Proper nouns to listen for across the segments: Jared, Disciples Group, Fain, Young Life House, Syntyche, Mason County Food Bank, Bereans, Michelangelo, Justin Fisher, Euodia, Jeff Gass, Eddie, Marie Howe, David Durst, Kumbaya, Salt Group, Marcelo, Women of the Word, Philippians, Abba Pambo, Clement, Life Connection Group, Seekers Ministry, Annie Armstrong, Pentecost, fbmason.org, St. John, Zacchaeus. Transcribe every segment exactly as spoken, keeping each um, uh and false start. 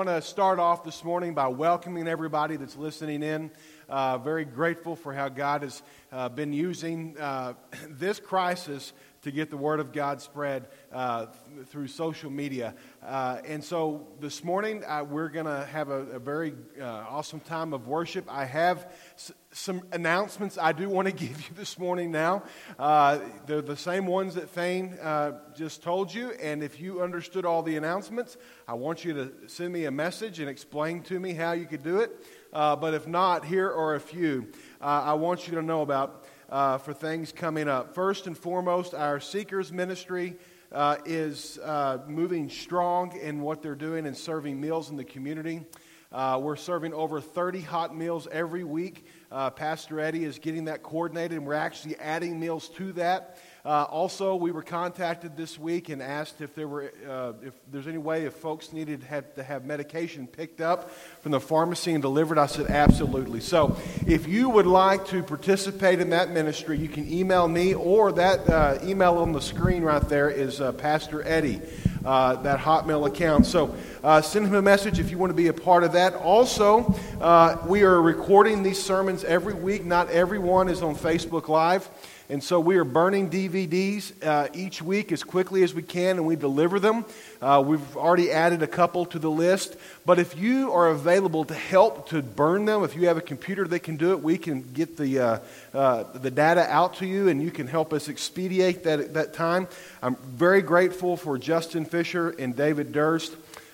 want to start off this morning by welcoming everybody that's listening in. Uh, very grateful for how God has uh, been using uh, this crisis to get the Word of God spread uh, th- through social media. Uh, and so this morning, uh, we're going to have a, a very uh, awesome time of worship. I have s- some announcements I do want to give you this morning now. Uh, they're the same ones that Fain uh, just told you. And if you understood all the announcements, I want you to send me a message and explain to me how you could do it. Uh, but if not, here are a few uh, I want you to know about uh, for things coming up. First and foremost, our Seekers Ministry Uh, is uh, moving strong in what they're doing and serving meals in the community. Uh, we're serving over thirty hot meals every week. Uh, Pastor Eddie is getting that coordinated, and we're actually adding meals to that. Uh, also, we were contacted this week and asked if there were uh, if there's any way if folks needed to have, to have medication picked up from the pharmacy and delivered. I said absolutely. So, if you would like to participate in that ministry, you can email me, or that uh, email on the screen right there is uh, Pastor Eddie, uh, that Hotmail account. So, uh, send him a message if you want to be a part of that. Also, uh, we are recording these sermons every week. Not everyone is on Facebook Live. And so we are burning D V Ds uh, each week as quickly as we can, and we deliver them. Uh, we've already added a couple to the list. But if you are available to help to burn them, if you have a computer that can do it, we can get the uh, uh, the data out to you, and you can help us expedite that that time. I'm very grateful for Justin Fisher and David Durst.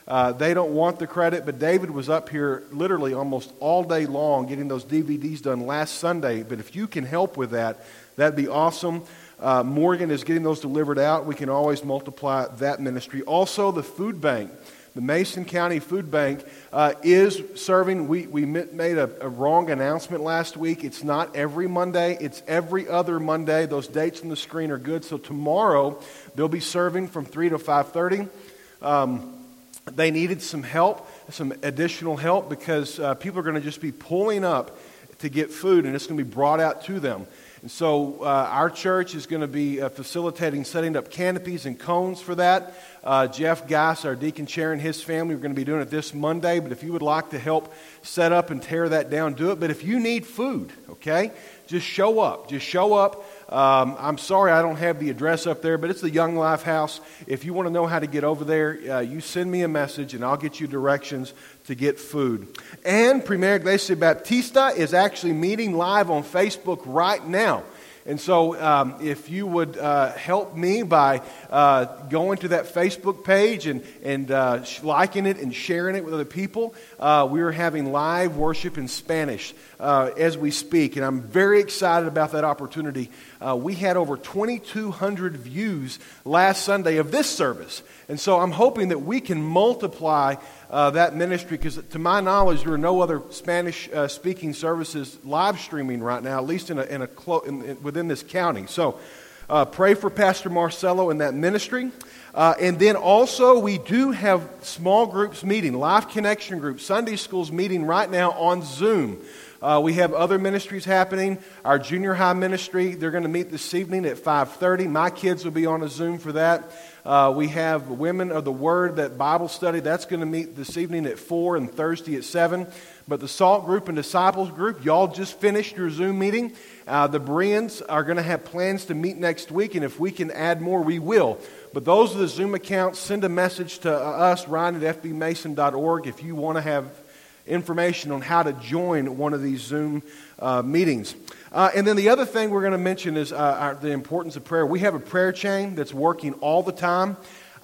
Uh, they don't want the credit, but David was up here literally almost all day long getting those D V Ds done last Sunday. But if you can help with that, that'd be awesome. Uh, Morgan is getting those delivered out. We can always multiply that ministry. Also, the food bank, the Mason County Food Bank, uh, is serving. We we made a, a wrong announcement last week. It's not every Monday. It's every other Monday. Those dates on the screen are good. So tomorrow, they'll be serving from three to five thirty. Um, they needed some help, some additional help, because uh, people are going to just be pulling up to get food, and it's going to be brought out to them. And so uh, our church is going to be uh, facilitating setting up canopies and cones for that. Uh, Jeff Gass, our deacon chair, and his family are going to be doing it this Monday. But if you would like to help set up and tear that down, do it. But if you need food, okay, just show up. Just show up. Um, I'm sorry I don't have the address up there, but it's the Young Life House. If you want to know how to get over there, uh, you send me a message, and I'll get you directions to get food. And Primera Iglesia Baptista is actually meeting live on Facebook right now. And so um, if you would uh, help me by uh, going to that Facebook page and, and uh, liking it and sharing it with other people, uh, we are having live worship in Spanish uh, as we speak. And I'm very excited about that opportunity. Uh, we had over twenty-two hundred views last Sunday of this service. And so I'm hoping that we can multiply Uh, that ministry, because to my knowledge there are no other Spanish uh, speaking services live streaming right now, at least in a, in a clo- in, in, within this county. So uh, pray for Pastor Marcelo and that ministry. Uh, and then also we do have small groups meeting, Life Connection Group, Sunday schools meeting right now on Zoom. Uh, we have other ministries happening. Our junior high ministry, they're going to meet this evening at five thirty. My kids will be on a Zoom for that. Uh, we have Women of the Word, that Bible study. That's going to meet this evening at four and Thursday at seven. But the Salt Group and Disciples Group, y'all just finished your Zoom meeting. Uh, the Bereans are going to have plans to meet next week, and if we can add more, we will. But those are the Zoom accounts. Send a message to us, Ryan at f b mason dot org, if you want to have information on how to join one of these Zoom uh, meetings. Uh, and then the other thing we're going to mention is uh, our, the importance of prayer. We have a prayer chain that's working all the time.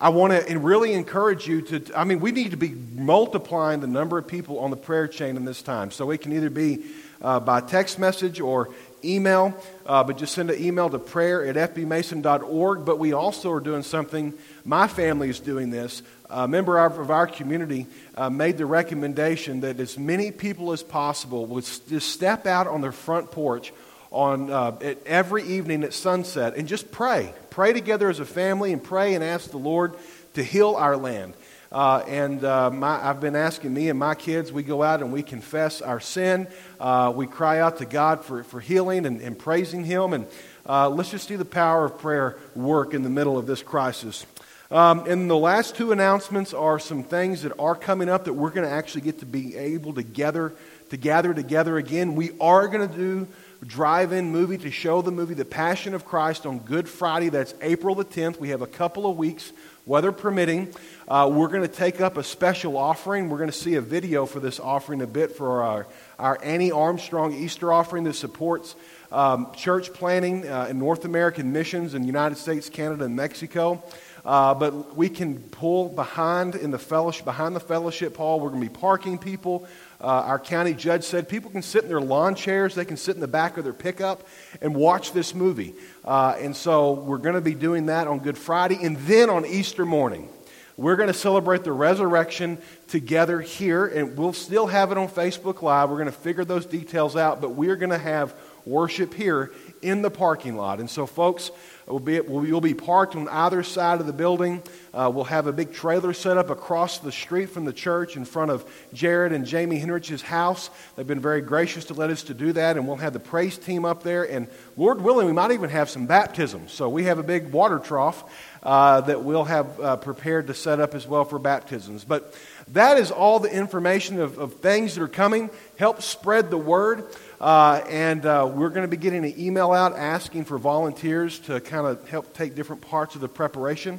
I want to really encourage you to, I mean, we need to be multiplying the number of people on the prayer chain in this time. So it can either be uh, by text message or email, uh, but just send an email to prayer at f b mason dot org. But we also are doing something, my family is doing this. A member of our community uh, made the recommendation that as many people as possible would just step out on their front porch on uh, at every evening at sunset and just pray. Pray together as a family and pray and ask the Lord to heal our land. Uh, and uh, my, I've been asking me and my kids, we go out and we confess our sin. Uh, we cry out to God for, for healing and, and praising Him. And uh, let's just see the power of prayer work in the middle of this crisis. Um, and the last two announcements are some things that are coming up that we're going to actually get to be able to gather, to gather together again. We are going to do a drive-in movie to show the movie The Passion of Christ on Good Friday. That's April the tenth. We have a couple of weeks, weather permitting. Uh, we're going to take up a special offering. We're going to see a video for this offering a bit for our, our Annie Armstrong Easter offering that supports um, church planting uh, and North American missions in the United States, Canada, and Mexico. Uh, but we can pull behind in the fellowship, behind the fellowship hall. We're going to be parking people. Uh, our county judge said people can sit in their lawn chairs. They can sit in the back of their pickup and watch this movie. Uh, and so we're going to be doing that on Good Friday. And then on Easter morning, we're going to celebrate the resurrection together here. And we'll still have it on Facebook Live. We're going to figure those details out. But we're going to have worship here in the parking lot. And so, folks, we'll be, we'll, you'll be parked on either side of the building. Uh, we'll have a big trailer set up across the street from the church in front of Jared and Jamie Henrich's house. They've been very gracious to let us to do that, and we'll have the praise team up there. And Lord willing, we might even have some baptisms. So we have a big water trough uh, that we'll have uh, prepared to set up as well for baptisms. But that is all the information of, of things that are coming. Help spread the word. Uh, and uh, we're going to be getting an email out asking for volunteers to kind of help take different parts of the preparation.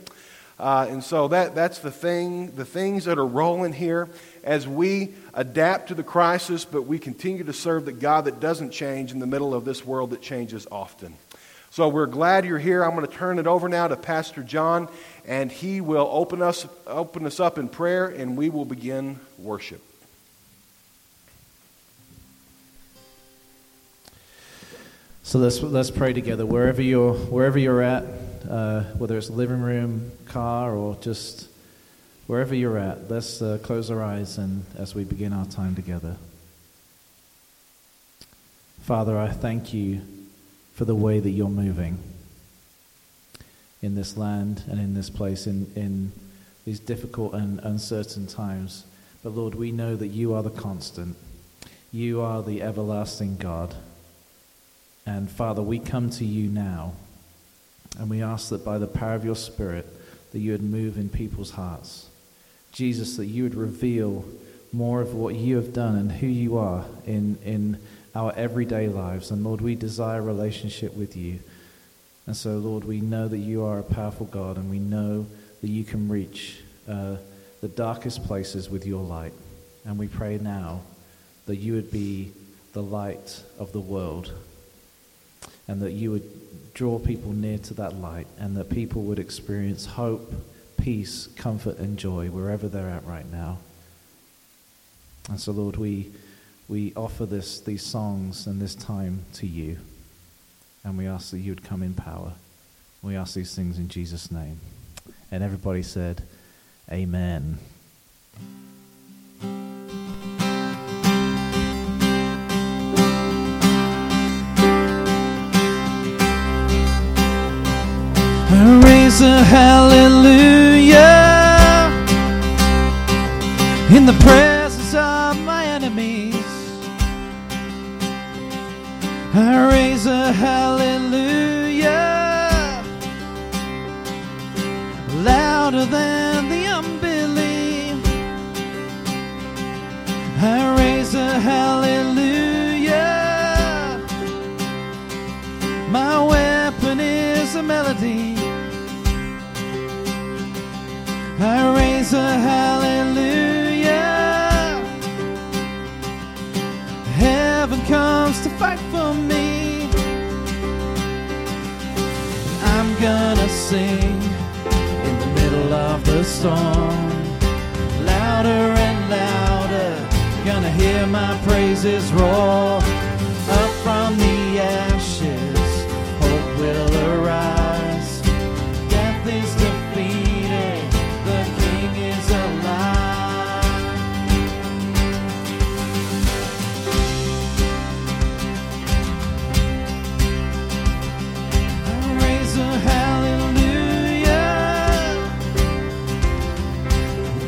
Uh, and so that that's the thing, the things that are rolling here as we adapt to the crisis, but we continue to serve the God that doesn't change in the middle of this world that changes often. So we're glad you're here. I'm going to turn it over now to Pastor John, and he will open us open us up in prayer, and we will begin worship. So let's let's pray together. Wherever you're wherever you're at, uh, whether it's living room, car, or just wherever you're at, let's uh, close our eyes and as we begin our time together. Father, I thank you for the way that you're moving in this land and in this place in, in these difficult and uncertain times. But Lord, we know that you are the constant. You are the everlasting God. And Father, we come to you now, and we ask that by the power of your Spirit, that you would move in people's hearts. Jesus, that you would reveal more of what you have done and who you are in, in our everyday lives. And Lord, we desire a relationship with you. And so, Lord, we know that you are a powerful God, and we know that you can reach uh, the darkest places with your light. And we pray now that you would be the light of the world, and that you would draw people near to that light, and that people would experience hope, peace, comfort, and joy wherever they're at right now. And so, Lord, we we offer this these songs and this time to you, and we ask that you would come in power. We ask these things in Jesus' name. And everybody said, Amen. Raise a hallelujah in the presence of my enemies. I raise a hallelujah louder than the unbelief. I raise a hallelujah. My weapon is a melody. I raise a hallelujah. Heaven comes to fight for me. I'm gonna sing in the middle of the storm, louder and louder. Gonna hear my praises roar up from the ashes. Hope will arise.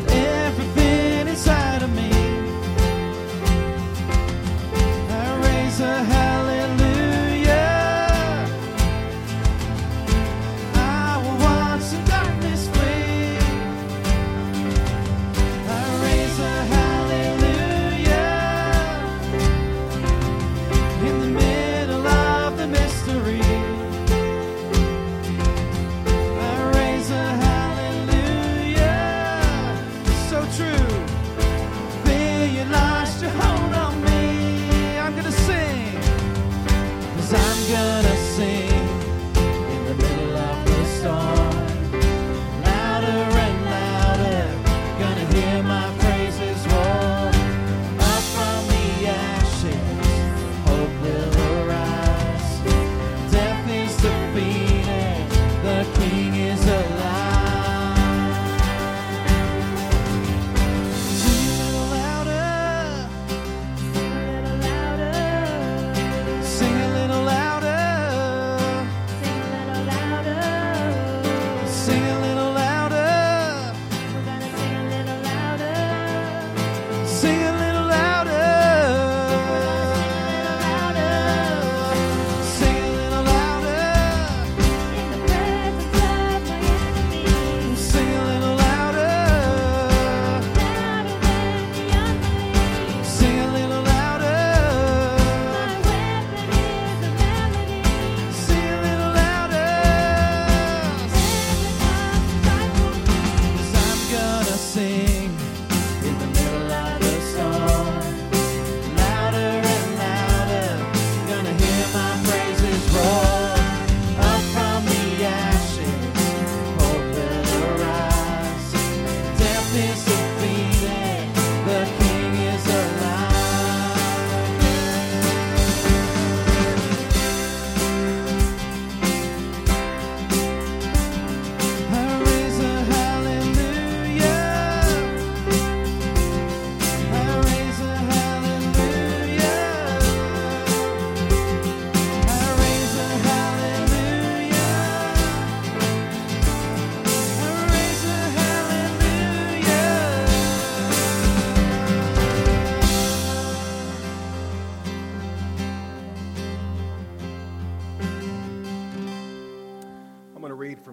Everything inside of me, I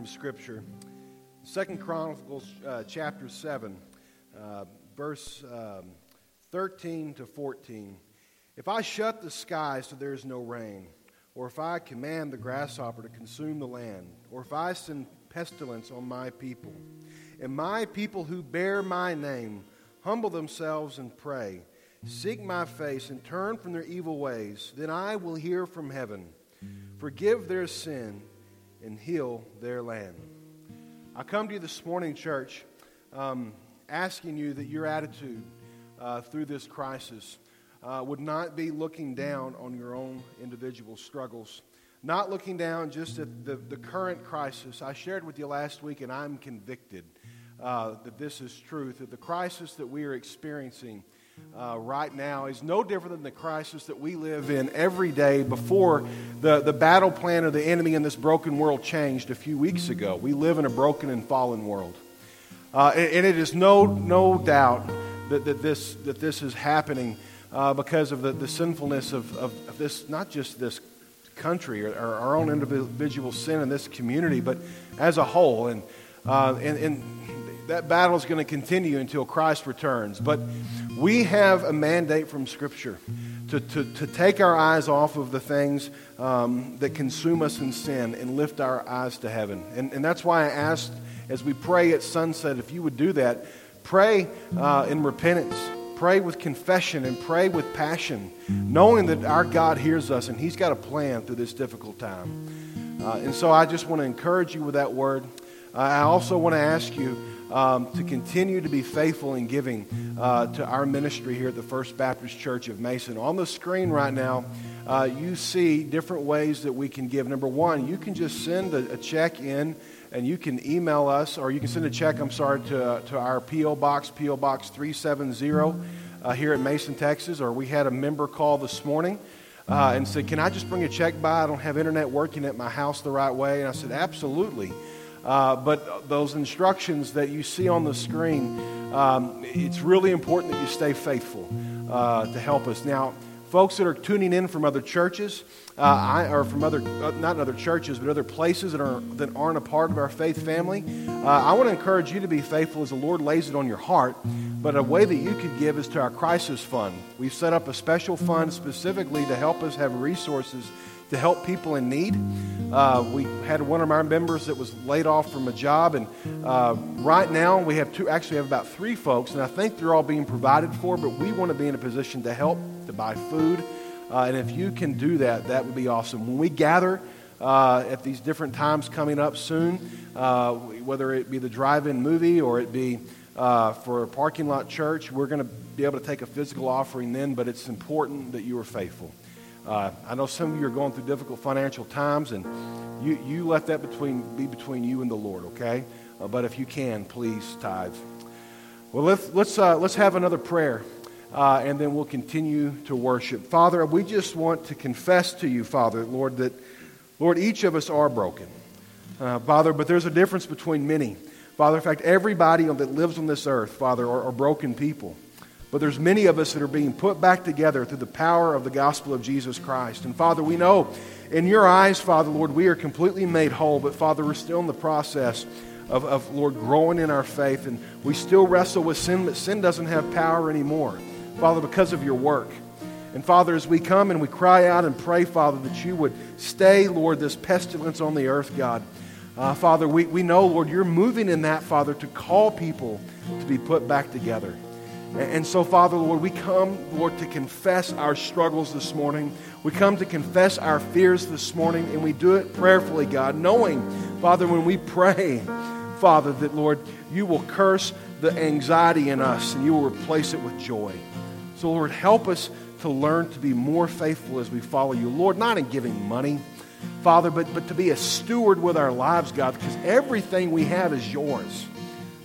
Scripture. Second Chronicles uh, chapter seven, uh, verse um, thirteen to fourteen. If I shut the sky so there is no rain, or if I command the grasshopper to consume the land, or if I send pestilence on my people, and my people who bear my name humble themselves and pray, seek my face and turn from their evil ways, then I will hear from heaven, forgive their sin, and heal their land. I come to you this morning, church, um, asking you that your attitude uh, through this crisis uh, would not be looking down on your own individual struggles, not looking down just at the, the current crisis. I shared with you last week, and I'm convicted uh, that this is true, that the crisis that we are experiencing Uh, right now is no different than the crisis that we live in every day before the, the battle plan of the enemy in this broken world changed a few weeks ago. We live in a broken and fallen world. Uh, and, and it is no no doubt that, that, this, that this is happening uh, because of the, the sinfulness of, of, of this, not just this country or, or our own individual sin in this community, but as a whole. And, uh, and, and that battle is going to continue until Christ returns. But we have a mandate from Scripture to, to, to take our eyes off of the things um, that consume us in sin and lift our eyes to heaven. And, and that's why I asked, as we pray at sunset, if you would do that, pray uh, in repentance, pray with confession, and pray with passion, knowing that our God hears us and He's got a plan through this difficult time. Uh, and so I just want to encourage you with that word. Uh, I also want to ask you, Um, to continue to be faithful in giving uh, to our ministry here at the First Baptist Church of Mason. On the screen right now, uh, you see different ways that we can give. Number one, you can just send a, a check in, and you can email us, or you can send a check, I'm sorry, to, uh, to our P O Box, P O Box three seventy uh, here at Mason, Texas. Or we had a member call this morning uh, and said, can I just bring a check by? I don't have internet working at my house the right way. And I said, absolutely. Uh, but those instructions that you see on the screen, um, it's really important that you stay faithful uh, to help us. Now, folks that are tuning in from other churches, uh, I, or from other, uh, not other churches, but other places that, are, that aren't a part of our faith family, uh, I want to encourage you to be faithful as the Lord lays it on your heart. But a way that you could give is to our crisis fund. We've set up a special fund specifically to help us have resources to help people in need. Uh, we had one of our members that was laid off from a job, and uh, right now we have two, actually have about three folks, and I think they're all being provided for, but we want to be in a position to help, to buy food, Uh, and if you can do that, that would be awesome. When we gather uh, at these different times coming up soon, uh, whether it be the drive-in movie or it be uh, for a parking lot church, we're going to be able to take a physical offering then, but it's important that you are faithful. Uh, I know some of you are going through difficult financial times, and you, you let that between be between you and the Lord, okay? Uh, but if you can, please tithe. Well, let's let's uh, let's have another prayer, uh, and then we'll continue to worship. Father, we just want to confess to you, Father, Lord, that Lord, each of us are broken, uh, Father. But there's a difference between many, Father. In fact, everybody that lives on this earth, Father, are, are broken people. But there's many of us that are being put back together through the power of the gospel of Jesus Christ. And Father, we know in your eyes, Father, Lord, we are completely made whole. But Father, we're still in the process of, of Lord, growing in our faith. And we still wrestle with sin, but sin doesn't have power anymore, Father, because of your work. And Father, as we come and we cry out and pray, Father, that you would stay, Lord, this pestilence on the earth, God. Uh, Father, we, we know, Lord, you're moving in that, Father, to call people to be put back together. And so, Father, Lord, we come, Lord, to confess our struggles this morning. We come to confess our fears this morning, and we do it prayerfully, God, knowing, Father, when we pray, Father, that, Lord, you will curse the anxiety in us, and you will replace it with joy. So, Lord, help us to learn to be more faithful as we follow you, Lord, not in giving money, Father, but, but to be a steward with our lives, God, because everything we have is yours.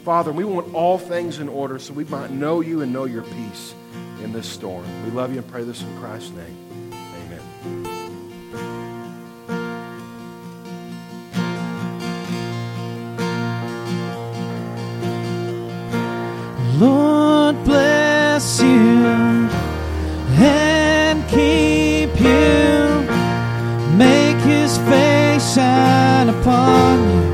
Father, we want all things in order so we might know you and know your peace in this storm. We love you and pray this in Christ's name. Amen. Lord bless you and keep you. Make his face shine upon you. I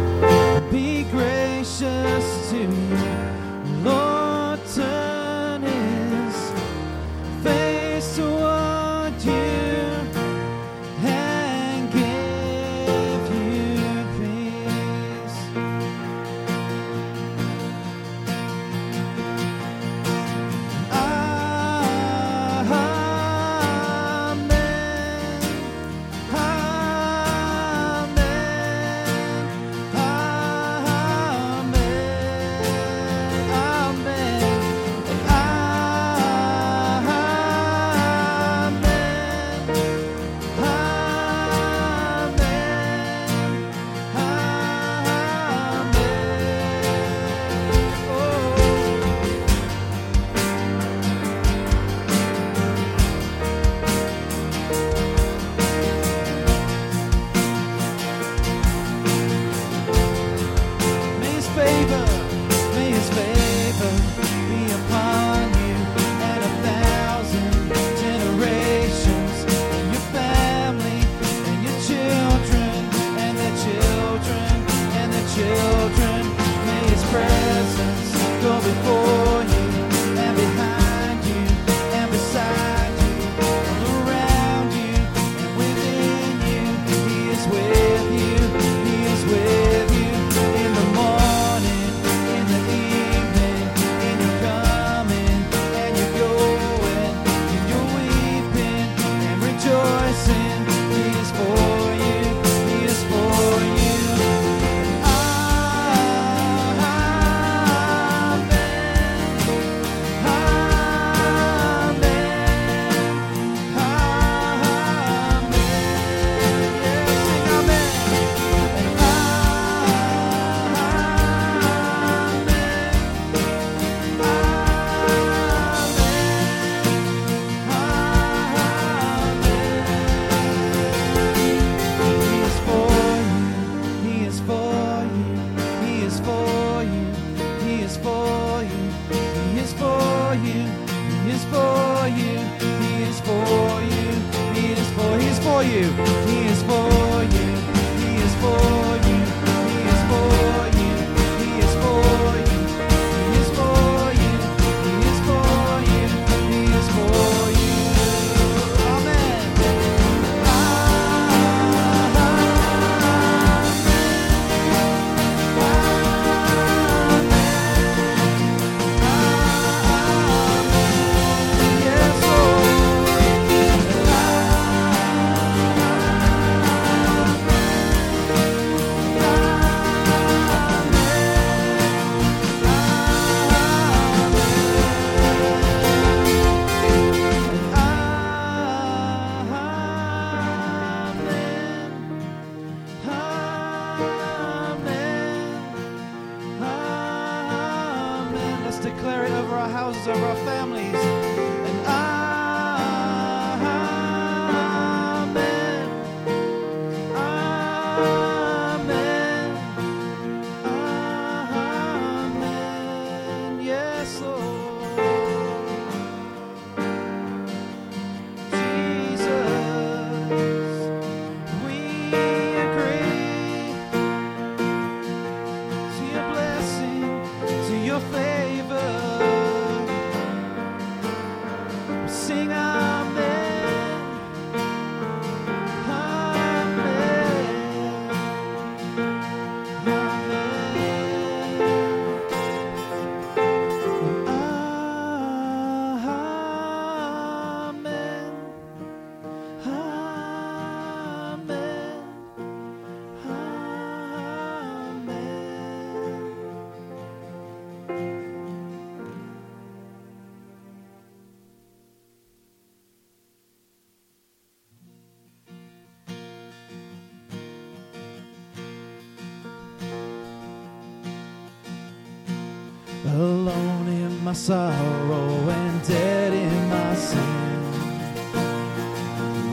my sorrow and dead in my sin,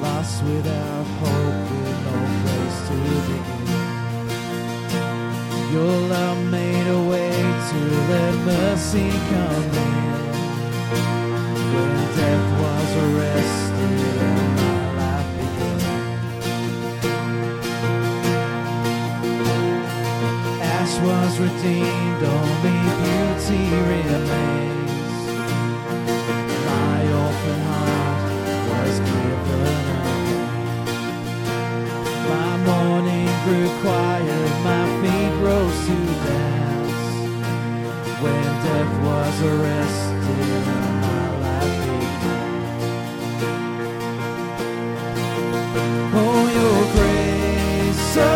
lost without hope with no place to begin. Your love made a way to let mercy come in, when death was arrested and my life began. Ash was redeemed, only beauty remains. My open heart was given up. My morning grew quiet, my feet rose to dance, when death was arrested and my life began. Oh, your grace so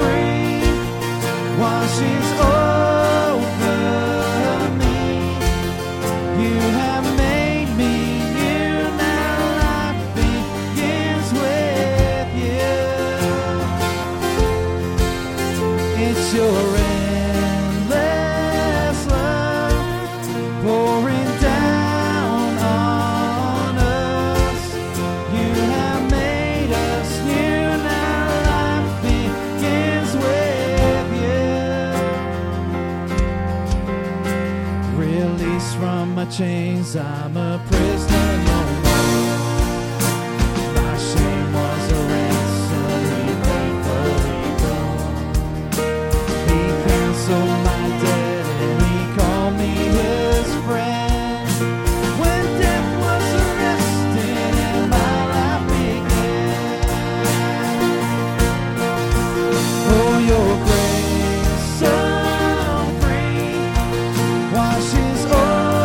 free washes over. Chains, I'm a prisoner no more. My shame was a ransom, he faithfully bore. He canceled my debt and he called me his friend. When death was arrested and my life began. Oh, your grace so free washes over.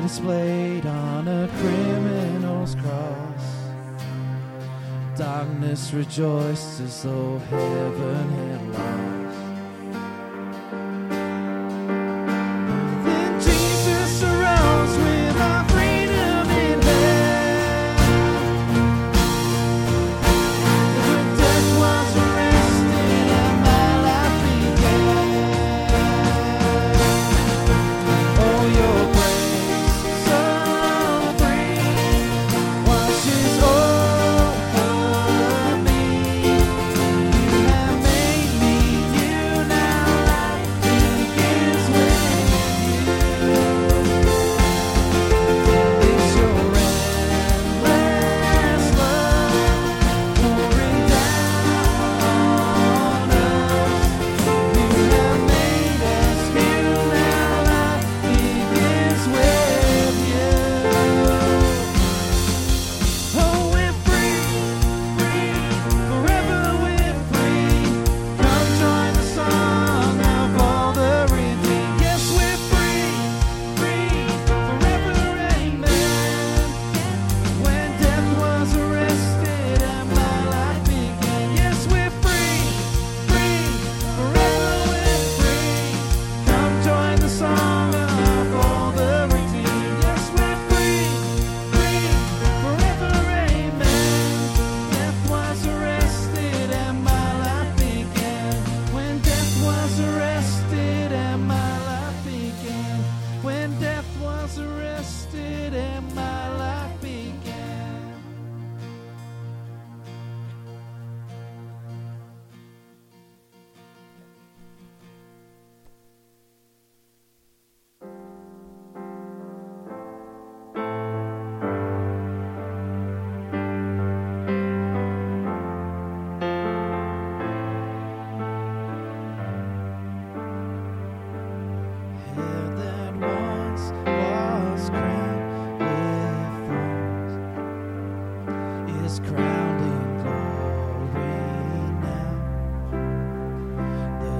Displayed on a criminal's cross, darkness rejoiced as though heaven had lost. Then Jesus arose with our freedom in hand. When death was arrested and my life began. Oh, your grace.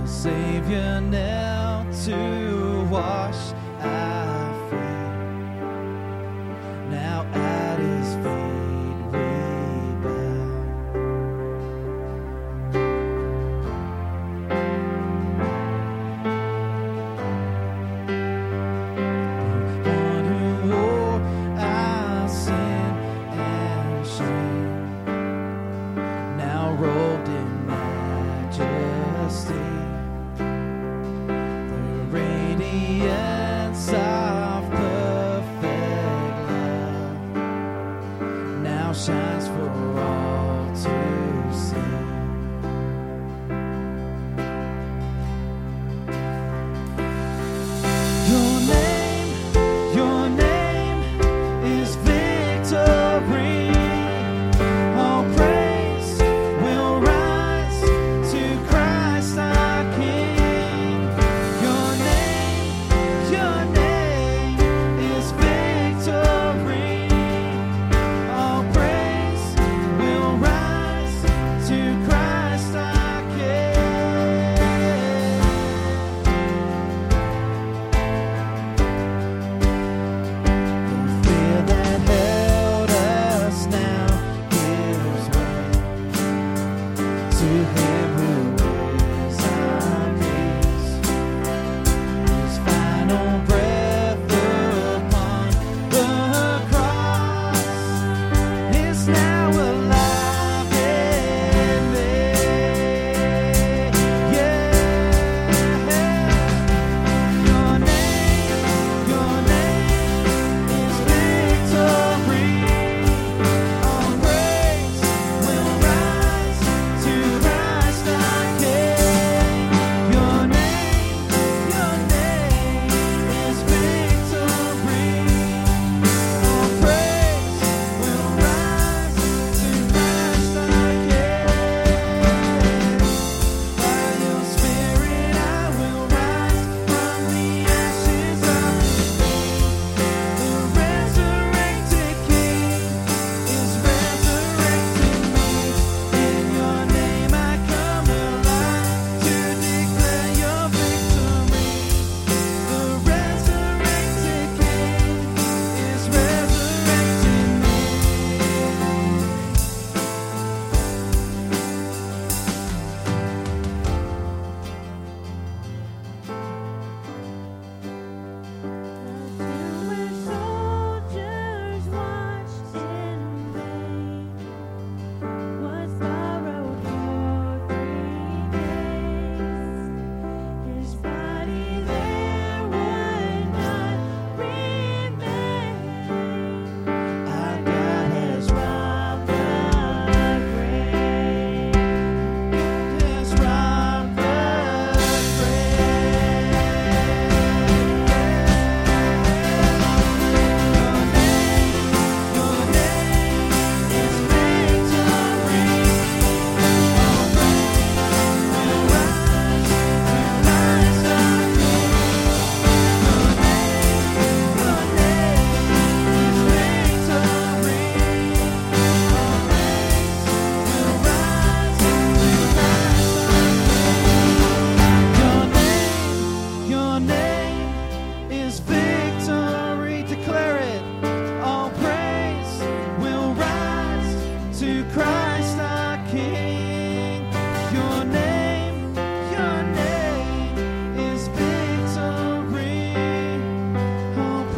Savior knelt to walk. wash I feel. Now at his feet we bow. The one who wore our sin and shame, now robed in majesty. Shines for all to see. Your name, your name is victory. All praise will rise to Christ our King. Your name, your name is victory.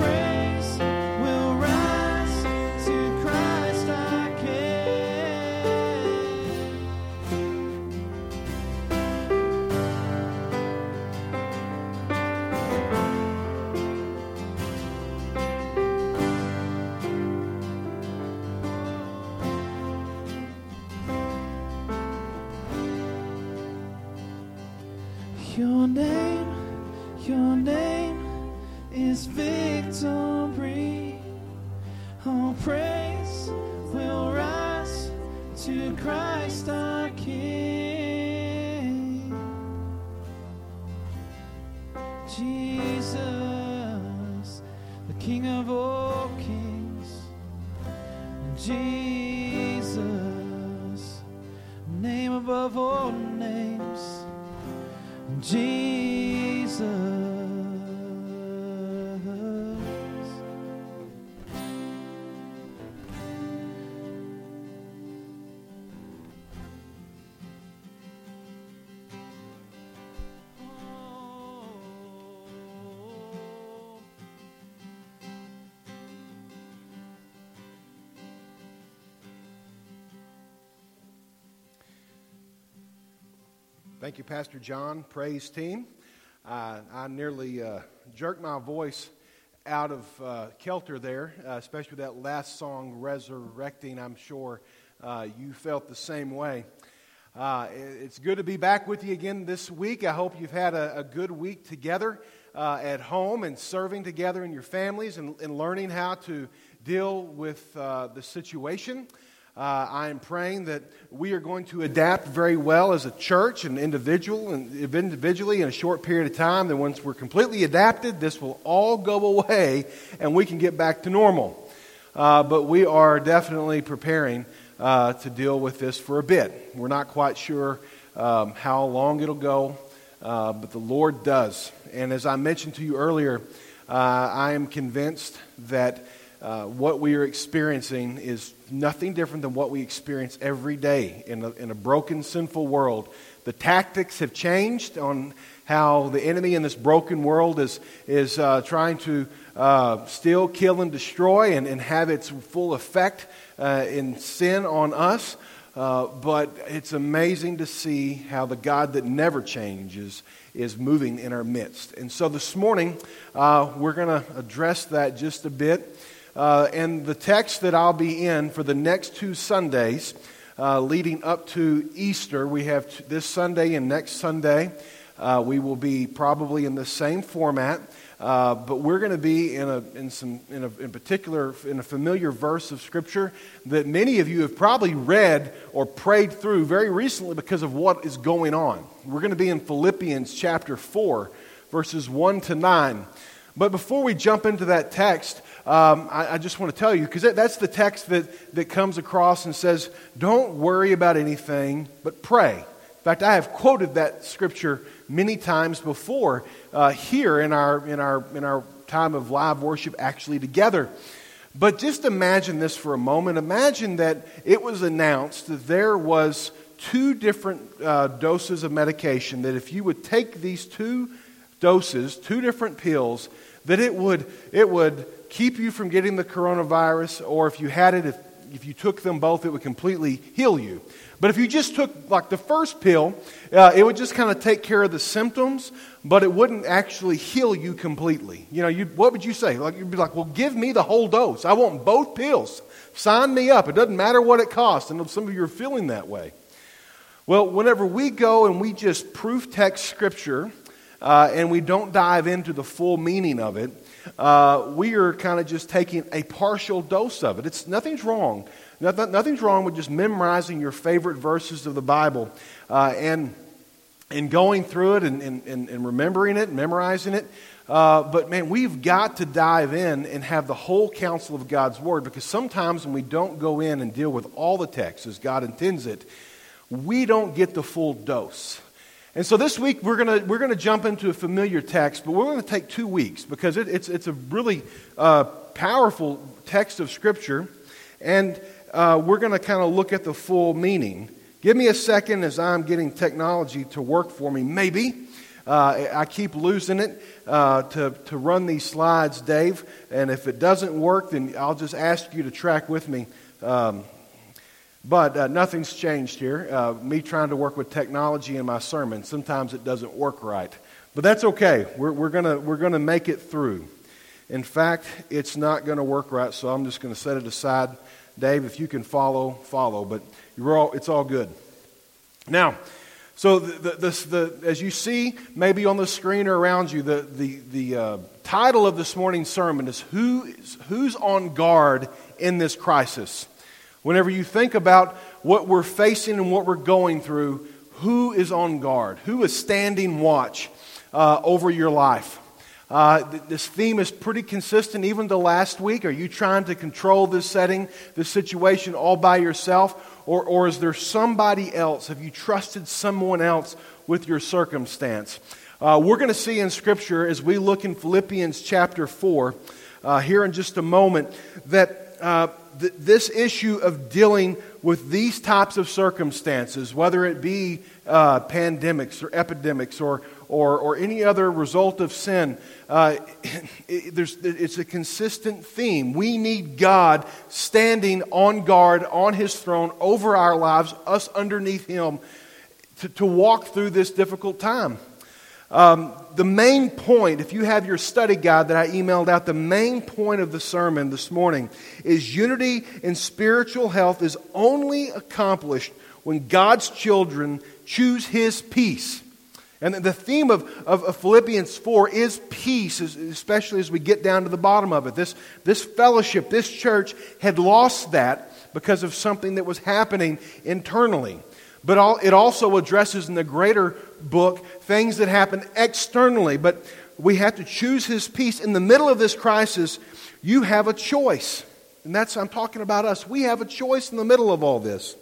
Your name, your name is victory. All praise will rise to Christ our King. Jesus, the King of all kings. Jesus, name above all names. Jesus. Thank you, Pastor John. Praise team. Uh, I nearly uh, jerked my voice out of uh, kilter there, uh, especially with that last song, Resurrecting. I'm sure uh, you felt the same way. Uh, it's good to be back with you again this week. I hope you've had a, a good week together uh, at home and serving together in your families and, and learning how to deal with uh, the situation. Uh, I am praying that we are going to adapt very well as a church and individual and individually in a short period of time. Then once we're completely adapted, this will all go away and we can get back to normal. Uh, but we are definitely preparing uh, to deal with this for a bit. We're not quite sure um, how long it'll go, uh, but the Lord does. And as I mentioned to you earlier, uh, I am convinced that Uh, what we are experiencing is nothing different than what we experience every day in a, in a broken, sinful world. The tactics have changed on how the enemy in this broken world is is uh, trying to uh, steal, kill, and destroy and, and have its full effect uh, in sin on us. Uh, but it's amazing to see how the God that never changes is moving in our midst. And so this morning, uh, we're going to address that just a bit. Uh, and the text that I'll be in for the next two Sundays uh, leading up to Easter, we have t- this Sunday and next Sunday, uh, we will be probably in the same format, uh, but we're going to be in a in some in a in particular in a familiar verse of Scripture that many of you have probably read or prayed through very recently because of what is going on. We're going to be in Philippians chapter four, verses one to nine. But before we jump into that text, um, I, I just want to tell you, because that, that's the text that, that comes across and says, don't worry about anything, but pray. In fact, I have quoted that scripture many times before uh, here in our in our in our time of live worship actually together. But just imagine this for a moment. Imagine that it was announced that there was two different uh, doses of medication, that if you would take these two doses, two different pills, that it would it would keep you from getting the coronavirus, or if you had it, if, if you took them both, it would completely heal you. But if you just took, like, the first pill, uh, it would just kind of take care of the symptoms, but it wouldn't actually heal you completely. You know, you what would you say? Like, you'd be like, well, give me the whole dose. I want both pills. Sign me up. It doesn't matter what it costs. And some of you are feeling that way. Well, whenever we go and we just proof text Scripture, Uh, and we don't dive into the full meaning of it, uh, we are kind of just taking a partial dose of it. It's nothing's wrong. Nothing, nothing's wrong with just memorizing your favorite verses of the Bible uh, and and going through it and, and, and remembering it, memorizing it. Uh, but man, we've got to dive in and have the whole counsel of God's Word, because sometimes when we don't go in and deal with all the text as God intends it, we don't get the full dose. And so this week we're gonna we're gonna jump into a familiar text, but we're gonna take two weeks because it, it's it's a really uh, powerful text of Scripture, and uh, we're gonna kind of look at the full meaning. Give me a second as I'm getting technology to work for me. Maybe uh, I keep losing it uh, to to run these slides, Dave. And if it doesn't work, then I'll just ask you to track with me. Um, But uh, nothing's changed here. Uh, me trying to work with technology in my sermon. Sometimes it doesn't work right, but that's okay. We're, we're gonna we're gonna make it through. In fact, it's not gonna work right, so I'm just gonna set it aside. Dave, if you can follow, follow. But you're all, it's all good. Now, so the, the, the, the as you see, maybe on the screen or around you, the the the uh, title of this morning's sermon is who is who's on guard in this crisis. Whenever you think about what we're facing and what we're going through, who is on guard? Who is standing watch uh, over your life? Uh, th- this theme is pretty consistent even to last week. Are you trying to control this setting, this situation all by yourself? Or, or is there somebody else? Have you trusted someone else with your circumstance? Uh, we're going to see in Scripture as we look in Philippians chapter four, uh, here in just a moment, that... Uh, Th- this issue of dealing with these types of circumstances, whether it be uh, pandemics or epidemics or, or, or any other result of sin, uh, it, there's, it's a consistent theme. We need God standing on guard on His throne over our lives, us underneath Him, to, to walk through this difficult time. Um, the main point, if you have your study guide that I emailed out, the main point of the sermon this morning is unity in spiritual health is only accomplished when God's children choose His peace. And the theme of, of, of Philippians four is peace, especially as we get down to the bottom of it. This, this fellowship, this church had lost that because of something that was happening internally. But all, it also addresses in the greater book things that happen externally. But we have to choose His peace. In the middle of this crisis, you have a choice. And that's, I'm talking about us. We have a choice in the middle of all this.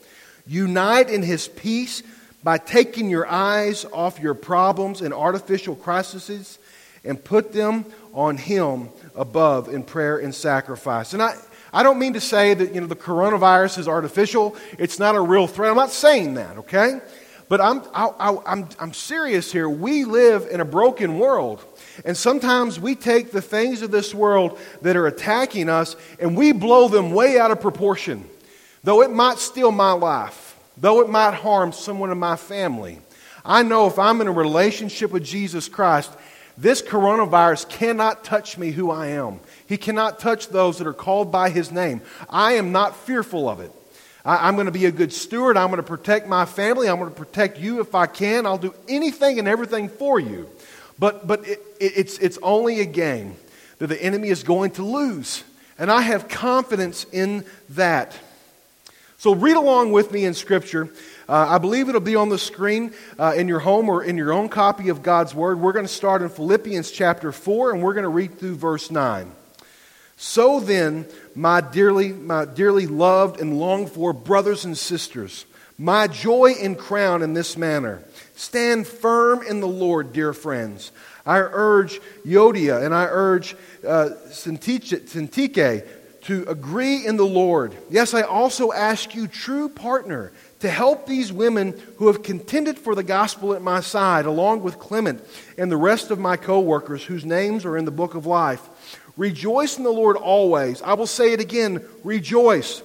Unite in His peace by taking your eyes off your problems and artificial crises and put them on Him above in prayer and sacrifice. And I... I don't mean to say that, you know, the coronavirus is artificial. It's not a real threat. I'm not saying that, okay? But I'm I, I, I'm I'm serious here. We live in a broken world, and sometimes we take the things of this world that are attacking us and we blow them way out of proportion. Though it might steal my life, though it might harm someone in my family, I know if I'm in a relationship with Jesus Christ, this coronavirus cannot touch me who I am. He cannot touch those that are called by His name. I am not fearful of it. I, I'm going to be a good steward. I'm going to protect my family. I'm going to protect you if I can. I'll do anything and everything for you. But but it, it, it's it's only a game that the enemy is going to lose. And I have confidence in that. So read along with me in Scripture. Uh, I believe it'll be on the screen uh, in your home or in your own copy of God's Word. We're going to start in Philippians chapter four, and we're going to read through verse nine. So then, my dearly, my dearly loved and longed for brothers and sisters, my joy and crown in this manner, stand firm in the Lord, dear friends. I urge Euodia and I urge uh, Syntyche to agree in the Lord. Yes, I also ask you, true partner, to help these women who have contended for the gospel at my side, along with Clement and the rest of my co-workers whose names are in the book of life. Rejoice in the Lord always. I will say it again, rejoice.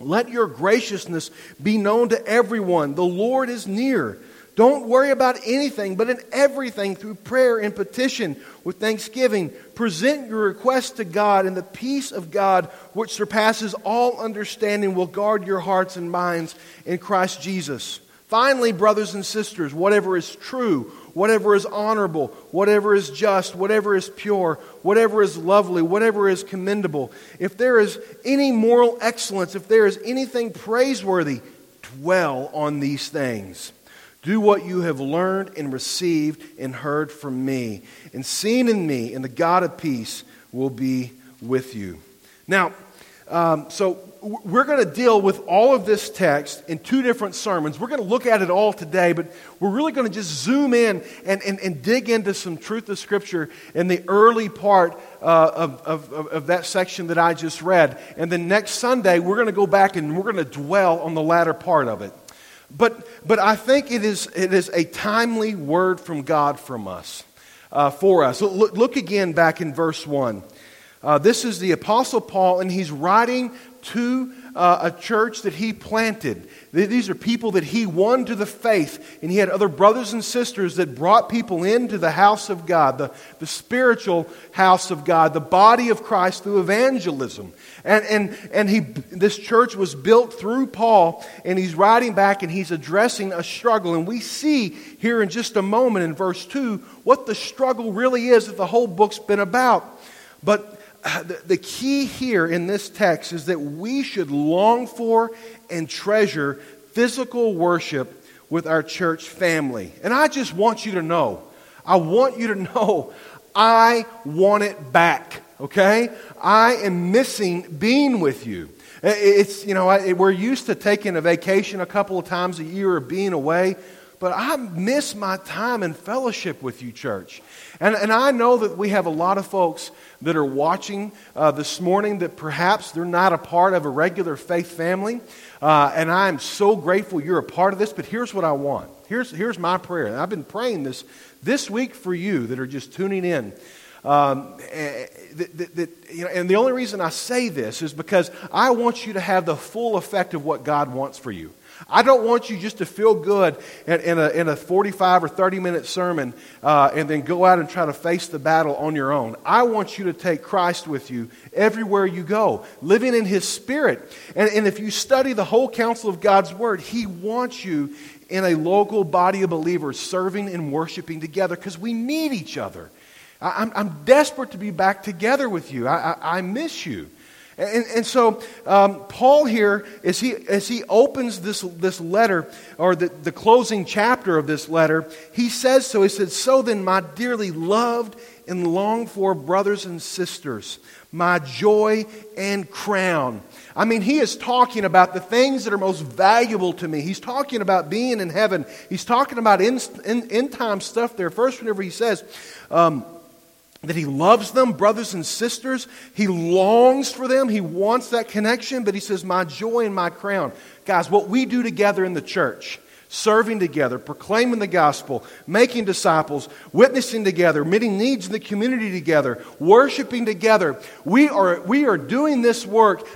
Let your graciousness be known to everyone. The Lord is near. Don't worry about anything, but in everything, through prayer and petition, with thanksgiving, present your requests to God, and the peace of God, which surpasses all understanding, will guard your hearts and minds in Christ Jesus. Finally, brothers and sisters, whatever is true, whatever is honorable, whatever is just, whatever is pure, whatever is lovely, whatever is commendable, if there is any moral excellence, if there is anything praiseworthy, dwell on these things. Do what you have learned and received and heard from me and seen in me, and the God of peace will be with you. Now, um, so we're going to deal with all of this text in two different sermons. We're going to look at it all today, but we're really going to just zoom in and, and, and dig into some truth of Scripture in the early part uh, of, of, of that section that I just read. And then next Sunday, we're going to go back and we're going to dwell on the latter part of it. But but I think it is it is a timely word from God from us, uh, for us. Look, look again back in verse one. Uh, this is the Apostle Paul, and he's writing to uh, a church that he planted. These are people that he won to the faith, and he had other brothers and sisters that brought people into the house of God, the, the spiritual house of God, the body of Christ through evangelism. And and and he this church was built through Paul, and he's writing back and he's addressing a struggle. And we see here in just a moment in verse two what the struggle really is that the whole book's been about. But the key here in this text is that we should long for and treasure physical worship with our church family. And I just want you to know, I want you to know, I want it back, okay? I am missing being with you. It's, you know, I, we're used to taking a vacation a couple of times a year or being away, but I miss my time in fellowship with you, church. And, and I know that we have a lot of folks that are watching uh, this morning that perhaps they're not a part of a regular faith family. Uh, and I'm so grateful you're a part of this. But here's what I want. Here's, here's my prayer. And I've been praying this this week for you that are just tuning in. Um, that, that, you know, and the only reason I say this is because I want you to have the full effect of what God wants for you. I don't want you just to feel good in, in, a, in a forty-five or thirty-minute sermon uh, and then go out and try to face the battle on your own. I want you to take Christ with you everywhere you go, living in His Spirit. And, and if you study the whole counsel of God's Word, He wants you in a local body of believers serving and worshiping together because we need each other. I, I'm, I'm desperate to be back together with you. I, I, I miss you. And, and so um, Paul here, as he as he opens this this letter, or the, the closing chapter of this letter, he says so. He says, "So then, my dearly loved and longed for brothers and sisters, my joy and crown." I mean, he is talking about the things that are most valuable to me. He's talking about being in heaven. He's talking about end, end, end time stuff there. First, whenever he says, Um, that he loves them, brothers and sisters. He longs for them. He wants that connection, but he says, my joy and my crown. Guys, what we do together in the church, serving together, proclaiming the gospel, making disciples, witnessing together, meeting needs in the community together, worshiping together. We are, we are doing this work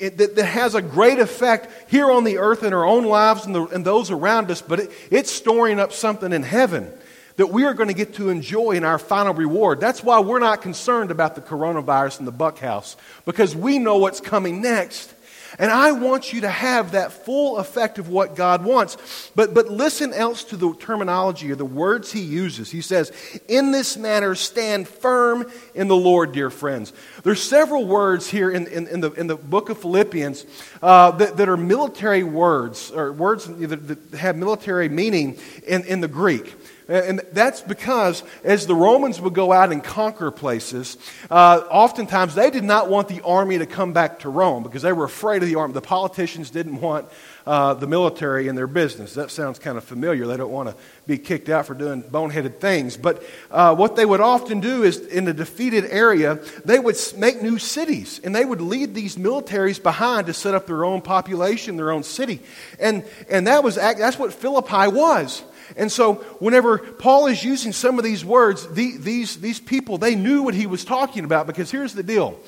that, that has a great effect here on the earth in our own lives and, the, and those around us, but it, it's storing up something in heaven that we are going to get to enjoy in our final reward. That's why we're not concerned about the coronavirus and the buckhouse, because we know what's coming next. And I want you to have that full effect of what God wants. But but listen else to the terminology or the words he uses. He says, in this matter, stand firm in the Lord, dear friends. There's several words here in, in, in, the, in the book of Philippians uh, that, that are military words, or words that have military meaning in, in the Greek. And that's because as the Romans would go out and conquer places, uh, oftentimes they did not want the army to come back to Rome because they were afraid of the army. The politicians didn't want uh, the military in their business. That sounds kind of familiar. They don't want to be kicked out for doing boneheaded things. But uh, what they would often do is in a defeated area, they would make new cities. And they would leave these militaries behind to set up their own population, their own city. And, and that was that's what Philippi was. And so whenever Paul is using some of these words, the, these, these people, they knew what he was talking about, because here's the deal.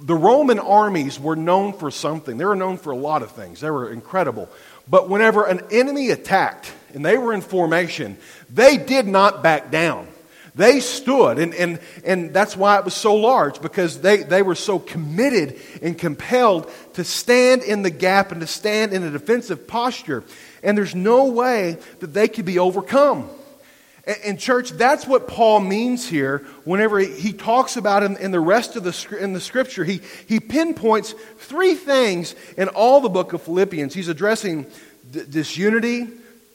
The Roman armies were known for something. They were known for a lot of things. They were incredible. But whenever an enemy attacked and they were in formation, they did not back down. They stood, and, and, and that's why it was so large, because they, they were so committed and compelled to stand in the gap and to stand in a defensive posture. And there's no way that they could be overcome. And, and church, that's what Paul means here whenever he, he talks about in, in the rest of the, in the scripture. He, he pinpoints three things in all the book of Philippians. He's addressing d- disunity,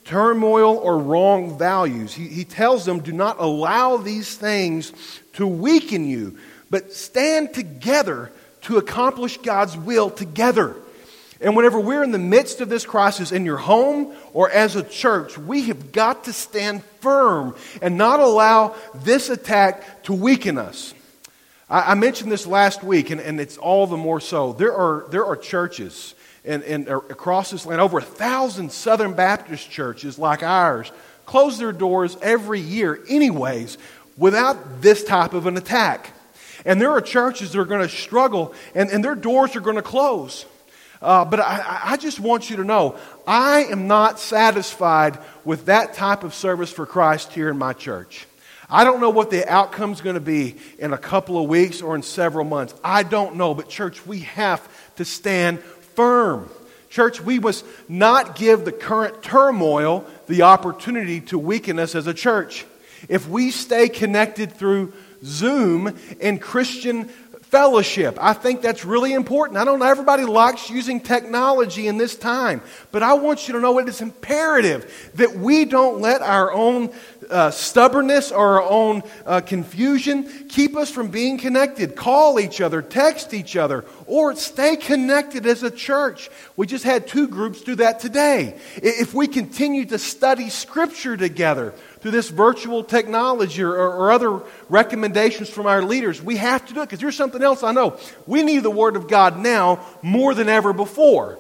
turmoil, or wrong values. He, he tells them, do not allow these things to weaken you, but stand together to accomplish God's will together. And whenever we're in the midst of this crisis in your home or as a church, we have got to stand firm and not allow this attack to weaken us. I, I mentioned this last week, and, and it's all the more so. There are, there are churches and, and across this land, over a thousand Southern Baptist churches like ours, close their doors every year anyways without this type of an attack. And there are churches that are going to struggle, and, and their doors are going to close. Uh, but I, I just want you to know, I am not satisfied with that type of service for Christ here in my church. I don't know what the outcome's going to be in a couple of weeks or in several months. I don't know, but church, we have to stand firm. Church, we must not give the current turmoil the opportunity to weaken us as a church. If we stay connected through Zoom and Christian fellowship, I think that's really important. I don't know, everybody likes using technology in this time, but I want you to know it is imperative that we don't let our own uh, stubbornness or our own uh, confusion keep us from being connected. Call each other, text each other, or stay connected as a church. We just had two groups do that today. If we continue to study Scripture together through this virtual technology or, or other recommendations from our leaders, we have to do it. Because here's something else I know. We need the Word of God now more than ever before.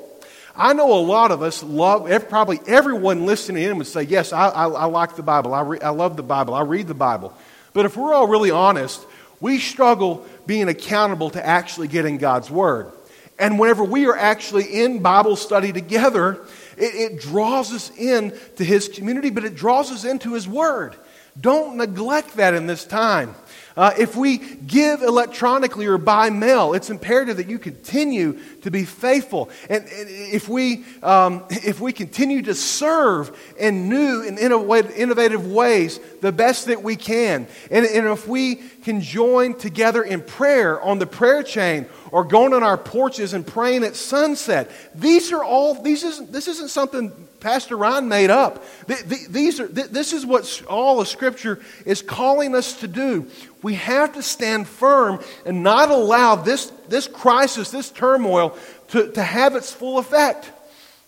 I know a lot of us love, probably everyone listening in would say, yes, I, I, I like the Bible. I, re, I love the Bible. I read the Bible. But if we're all really honest, We struggle being accountable to actually getting God's Word. And whenever we are actually in Bible study together, it, it draws us in to His community, but it draws us into His Word. Don't neglect that in this time. Uh, if we give electronically or by mail, it's imperative that you continue to be faithful. And, and if we um, if we continue to serve in new and innovative ways, the best that we can. And, and if we can join together in prayer on the prayer chain, or going on our porches and praying at sunset, these are all. These isn't this isn't something Pastor Ron made up. These are, this is what all of Scripture is calling us to do. We have to stand firm and not allow this, this crisis, this turmoil, to, to have its full effect.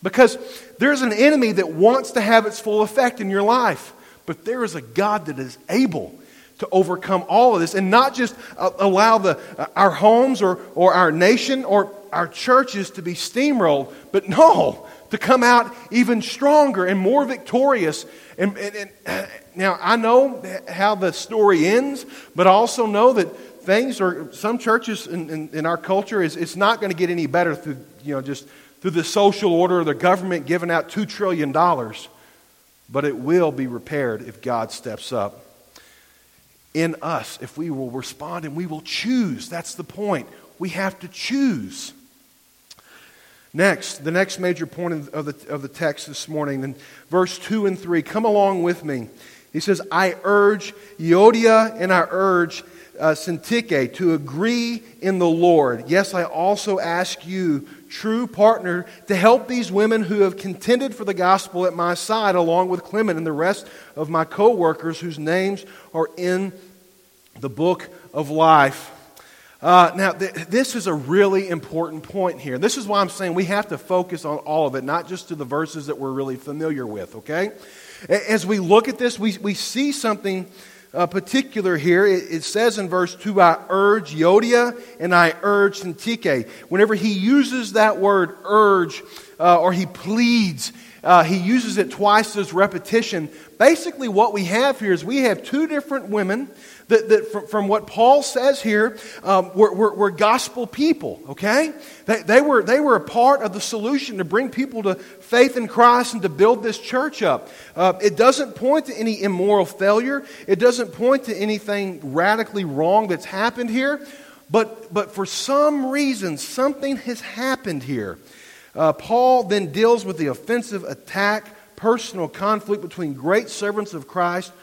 Because there's an enemy that wants to have its full effect in your life. But there is a God that is able to overcome all of this and not just allow the, our homes or, or our nation or our churches to be steamrolled, but no, to come out even stronger and more victorious. And, and, and now, I know how the story ends, but I also know that things are, some churches in, in, in our culture, is it's not going to get any better through, you know, just through the social order or the government giving out two trillion dollars. But it will be repaired if God steps up. In us, if we will respond and we will choose. That's the point. We have to choose. Next, the next major point of the, of the text this morning, in verse two and three, come along with me. He says, I urge Euodia and I urge uh, Syntyche to agree in the Lord. Yes, I also ask you, true partner, to help these women who have contended for the gospel at my side, along with Clement and the rest of my co-workers whose names are in the book of life. Uh, now, th- this is a really important point here. This is why I'm saying we have to focus on all of it, not just to the verses that we're really familiar with, okay? As we look at this, we, we see something uh, particular here. It, it says in verse two, I urge Euodia and I urge Syntyche. Whenever he uses that word urge uh, or he pleads, uh, he uses it twice as repetition. Basically, what we have here is we have two different women That, that from, from what Paul says here, um, were, were, were gospel people, okay? They, they, were, they were a part of the solution to bring people to faith in Christ and to build this church up. Uh, it doesn't point to any immoral failure. It doesn't point to anything radically wrong that's happened here. But, but for some reason, something has happened here. Uh, Paul then deals with the offensive attack, personal conflict between great servants of Christ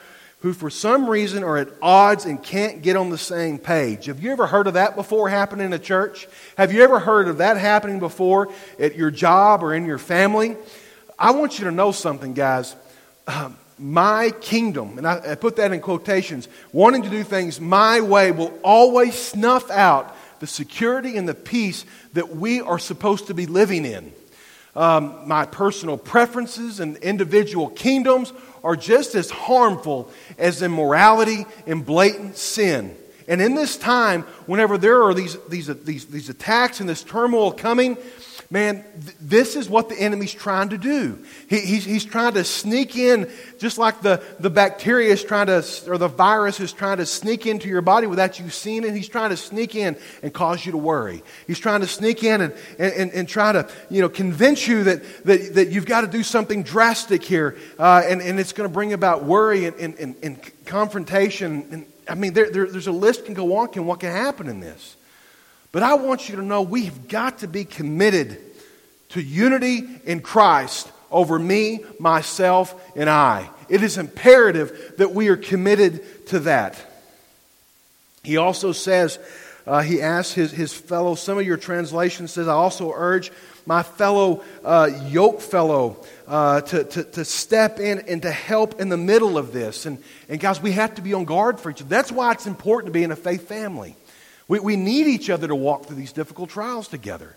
who for some reason are at odds and can't get on the same page. Have you ever heard of that before happening in a church? Have you ever heard of that happening before at your job or in your family? I want you to know something, guys. Um, my kingdom, and I, I put that in quotations, wanting to do things my way will always snuff out the security and the peace that we are supposed to be living in. Um, my personal preferences and individual kingdoms are just as harmful as immorality and blatant sin. And in this time, whenever there are these these these, these attacks and this turmoil coming, man, th- this is what the enemy's trying to do. He, he's, he's trying to sneak in, just like the, the bacteria is trying to, or the virus is trying to sneak into your body without you seeing it. He's trying to sneak in and cause you to worry. He's trying to sneak in and, and, and, and try to, you know, convince you that, that, that you've got to do something drastic here. Uh, and, and it's going to bring about worry and, and, and, and confrontation. And I mean, there, there, there's a list can go on and what can happen in this. But I want you to know we have got to be committed to unity in Christ over me, myself, and I. It is imperative that we are committed to that. He also says, uh, he asks his, his fellow, some of your translation says, I also urge my fellow uh, yoke fellow uh, to, to, to step in and to help in the middle of this. And, and guys, we have to be on guard for each other. That's why it's important to be in a faith family. We we need each other to walk through these difficult trials together.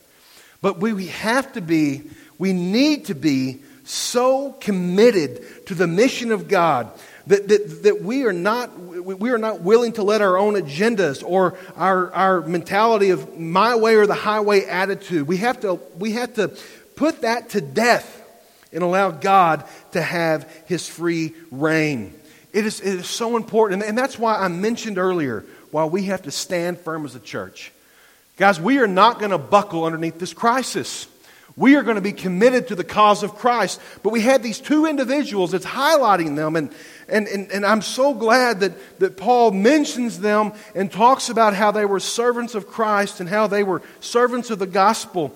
But we, we have to be, we need to be so committed to the mission of God that, that, that we are not we are not willing to let our own agendas or our our mentality of my way or the highway attitude. We have to we have to put that to death and allow God to have his free reign. It is it is so important, and that's why I mentioned earlier. while we have to stand firm as a church. Guys, we are not going to buckle underneath this crisis. We are going to be committed to the cause of Christ. But we had these two individuals, it's highlighting them, and and, and, and I'm so glad that, that Paul mentions them and talks about how they were servants of Christ and how they were servants of the gospel.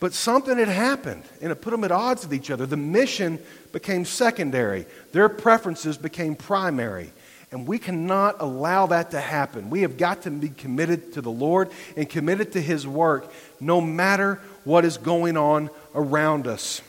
But something had happened, and it put them at odds with each other. The mission became secondary. Their preferences became primary. And we cannot allow that to happen. We have got to be committed to the Lord and committed to His work no matter what is going on around us.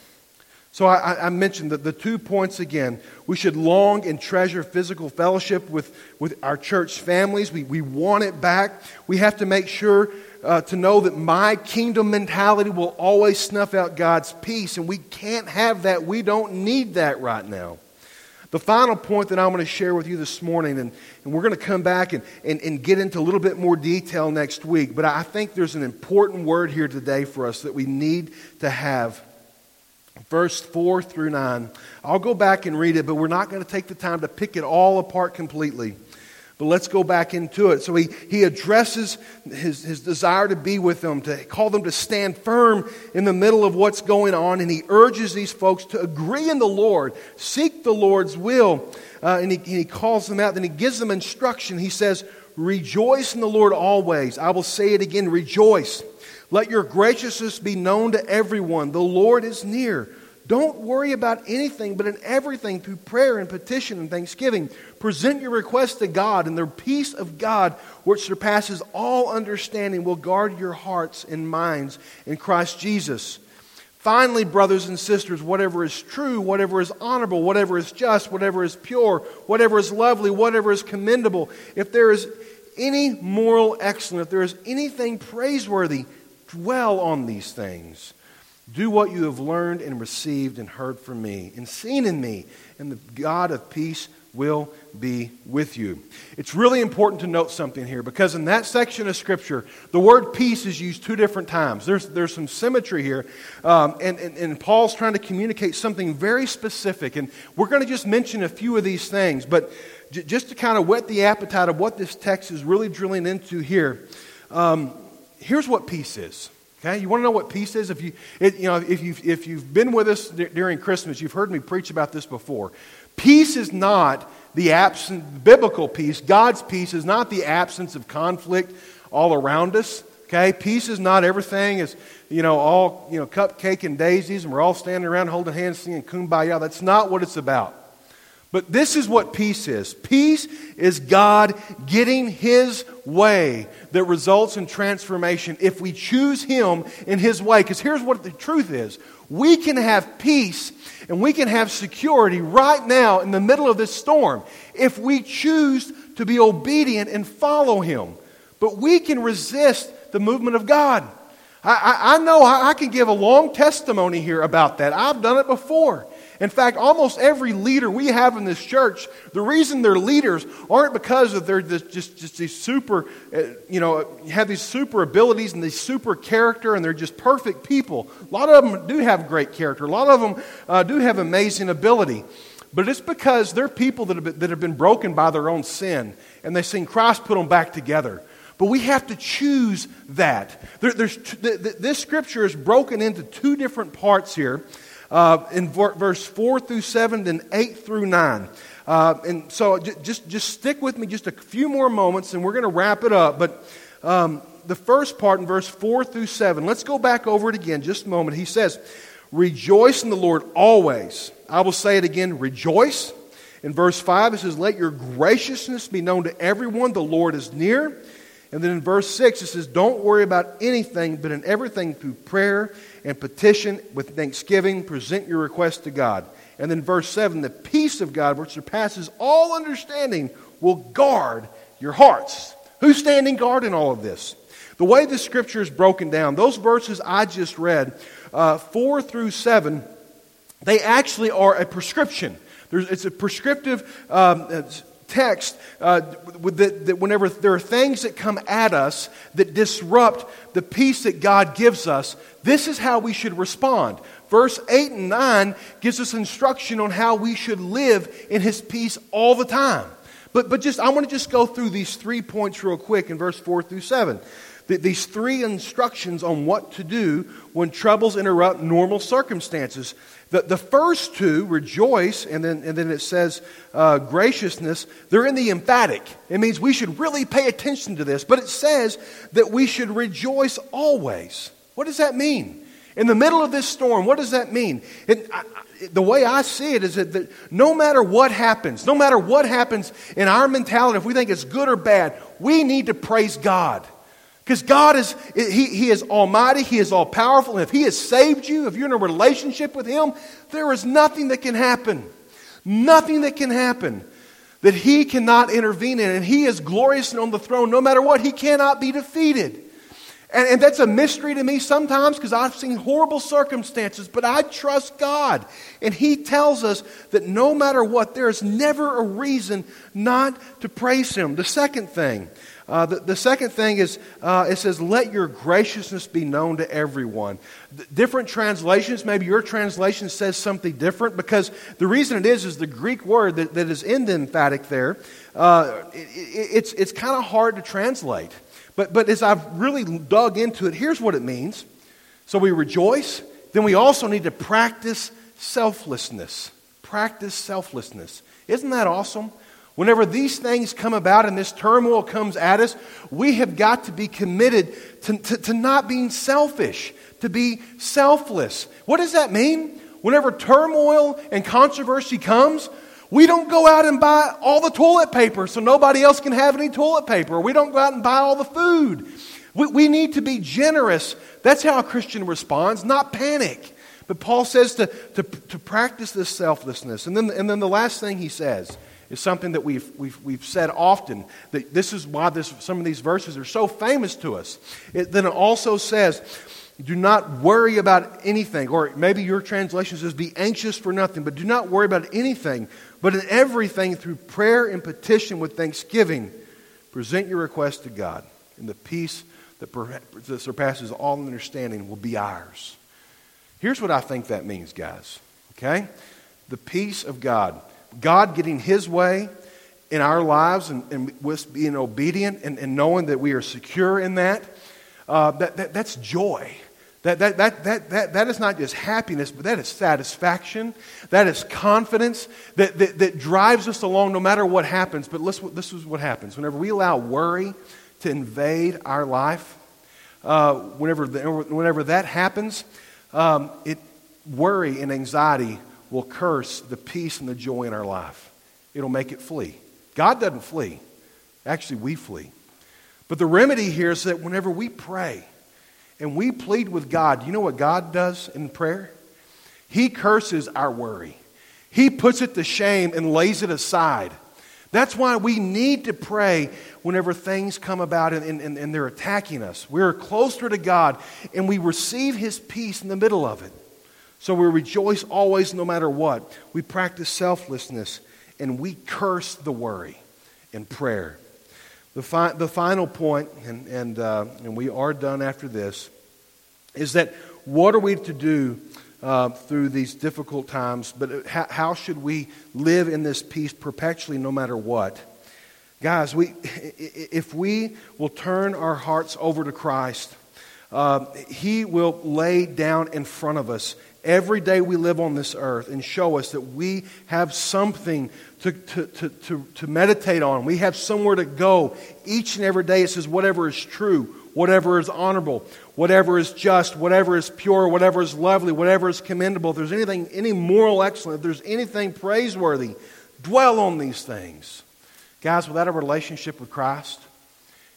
So I, I mentioned that the two points again. We should long and treasure physical fellowship with, with our church families. We, we want it back. We have to make sure Uh, to know that my kingdom mentality will always snuff out God's peace, and we can't have that. We don't need that right now. The final point that I'm going to share with you this morning, and, and we're going to come back and, and, and get into a little bit more detail next week, but I think there's an important word here today for us that we need to have. Verse four through nine. I'll go back and read it, but we're not going to take the time to pick it all apart completely. But let's go back into it. So he, he addresses his, his desire to be with them, to call them to stand firm in the middle of what's going on. And he urges these folks to agree in the Lord, seek the Lord's will. Uh, and, he, and he calls them out. Then he gives them instruction. He says, rejoice in the Lord always. I will say it again, rejoice. Let your graciousness be known to everyone. The Lord is near. Don't worry about anything, but in everything through prayer and petition and thanksgiving, present your requests to God, and the peace of God, which surpasses all understanding, will guard your hearts and minds in Christ Jesus. Finally, brothers and sisters, whatever is true, whatever is honorable, whatever is just, whatever is pure, whatever is lovely, whatever is commendable, if there is any moral excellence, if there is anything praiseworthy, dwell on these things. Do what you have learned and received and heard from me and seen in me, and the God of peace will be with you. It's really important to note something here, because in that section of Scripture, the word peace is used two different times. There's, there's some symmetry here, um, and, and, and Paul's trying to communicate something very specific, and we're going to just mention a few of these things, but j- just to kind of whet the appetite of what this text is really drilling into here, um, here's what peace is. Okay, you want to know what peace is? If you, it, you know, if you've if you've been with us d- during Christmas, you've heard me preach about this before. Peace is not the absence. Biblical peace, God's peace, is not the absence of conflict all around us. Okay, peace is not everything is you know all you know cupcake and daisies, and we're all standing around holding hands singing "Kumbaya." That's not what it's about. But this is what peace is. Peace is God getting His way that results in transformation if we choose Him in His way. Because here's what the truth is. We can have peace and we can have security right now in the middle of this storm if we choose to be obedient and follow Him. But we can resist the movement of God. I, I, I know I, I can give a long testimony here about that. I've done it before. In fact, almost every leader we have in this church, the reason they're leaders aren't because of they're just, just these super, you know, have these super abilities and these super character and they're just perfect people. A lot of them do have great character. A lot of them uh, do have amazing ability. But it's because they're people that have been, that have been broken by their own sin, and they've seen Christ put them back together. But we have to choose that. There, there's t- th- th- this scripture is broken into two different parts here. Uh, in v- verse four through seven, then eight through nine. Uh, and so j- just just stick with me just a few more moments, and we're going to wrap it up. But um, the first part in verse four through seven, let's go back over it again just a moment. He says, rejoice in the Lord always. I will say it again, rejoice. In verse five, it says, let your graciousness be known to everyone. The Lord is near. And then in verse six, it says, don't worry about anything, but in everything through prayer and petition with thanksgiving, present your request to God. And then verse seven, the peace of God, which surpasses all understanding, will guard your hearts. Who's standing guard in all of this? The way the Scripture is broken down, those verses I just read, uh, four through seven, they actually are a prescription. There's, it's a prescriptive um, it's, text uh, with the, that whenever there are things that come at us that disrupt the peace that God gives us, this is how we should respond. Verse eight and nine gives us instruction on how we should live in His peace all the time. But but just I want to just go through these three points real quick in verse four through seven. These three instructions on what to do when troubles interrupt normal circumstances. The, the first two, rejoice, and then and then it says uh, graciousness, they're in the emphatic. It means we should really pay attention to this, but it says that we should rejoice always. What does that mean? In the middle of this storm, what does that mean? And I, the way I see it is that, that no matter what happens, no matter what happens in our mentality, if we think it's good or bad, we need to praise God. Because God is, he, he is almighty, He is all-powerful, and if He has saved you, if you're in a relationship with Him, there is nothing that can happen, nothing that can happen that He cannot intervene in, and He is glorious and on the throne. No matter what, He cannot be defeated. And, and that's a mystery to me sometimes because I've seen horrible circumstances, but I trust God, and He tells us that no matter what, there is never a reason not to praise Him. The second thing, Uh, the, the second thing is, uh, it says, let your graciousness be known to everyone. D- different translations, maybe your translation says something different, because the reason it is, is the Greek word that, that is in the emphatic there, uh, it, it, it's, it's kind of hard to translate. But, but as I've really dug into it, here's what it means. So we rejoice, then we also need to practice selflessness. Practice selflessness. Isn't that awesome? Whenever these things come about and this turmoil comes at us, we have got to be committed to, to, to not being selfish, to be selfless. What does that mean? Whenever turmoil and controversy comes, we don't go out and buy all the toilet paper so nobody else can have any toilet paper. We don't go out and buy all the food. We, we need to be generous. That's how a Christian responds, not panic. But Paul says to, to, to practice this selflessness. And then, and then the last thing he says is something that we've we've we've said often, that this is why this some of these verses are so famous to us. It, then it also says, do not worry about anything, or maybe your translation says, be anxious for nothing, but do not worry about anything, but in everything through prayer and petition with thanksgiving, present your request to God, and the peace that, per- that surpasses all understanding will be ours. Here's what I think that means, guys, okay? The peace of God. God getting His way in our lives and, and with being obedient and, and knowing that we are secure in that, uh, that, that that's joy. That, that, that, that, that, that is not just happiness, but that is satisfaction. That is confidence that, that, that drives us along no matter what happens. But listen, this is what happens. Whenever we allow worry to invade our life, uh, whenever, the, whenever that happens, um, it worry and anxiety will curse the peace and the joy in our life. It'll make it flee. God doesn't flee. Actually, we flee. But the remedy here is that whenever we pray and we plead with God, you know what God does in prayer? He curses our worry. He puts it to shame and lays it aside. That's why we need to pray whenever things come about and, and, and they're attacking us. We're closer to God and we receive His peace in the middle of it. So we rejoice always no matter what. We practice selflessness and we curse the worry in prayer. The, fi- the final point, and, and, uh, and we are done after this, is that what are we to do uh, through these difficult times, but how, how should we live in this peace perpetually no matter what? Guys, we if we will turn our hearts over to Christ, uh, He will lay down in front of us every day we live on this earth and show us that we have something to, to, to, to, to meditate on. We have somewhere to go each and every day. It says whatever is true, whatever is honorable, whatever is just, whatever is pure, whatever is lovely, whatever is commendable. If there's anything, any moral excellence, if there's anything praiseworthy, dwell on these things. Guys, without a relationship with Christ,